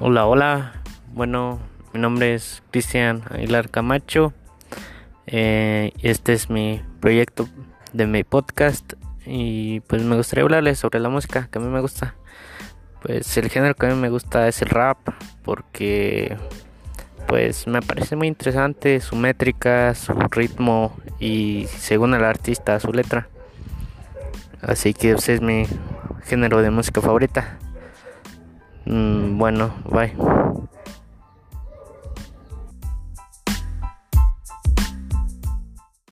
Hola, bueno, mi nombre es Cristian Aguilar Camacho, este es mi proyecto de mi podcast y pues me gustaría hablarles sobre la música que a mí me gusta. Pues el género que a mí me gusta es el rap porque pues me parece muy interesante su métrica, su ritmo y según el artista su letra. Así que ese es mi género de música favorita. Bueno, bye.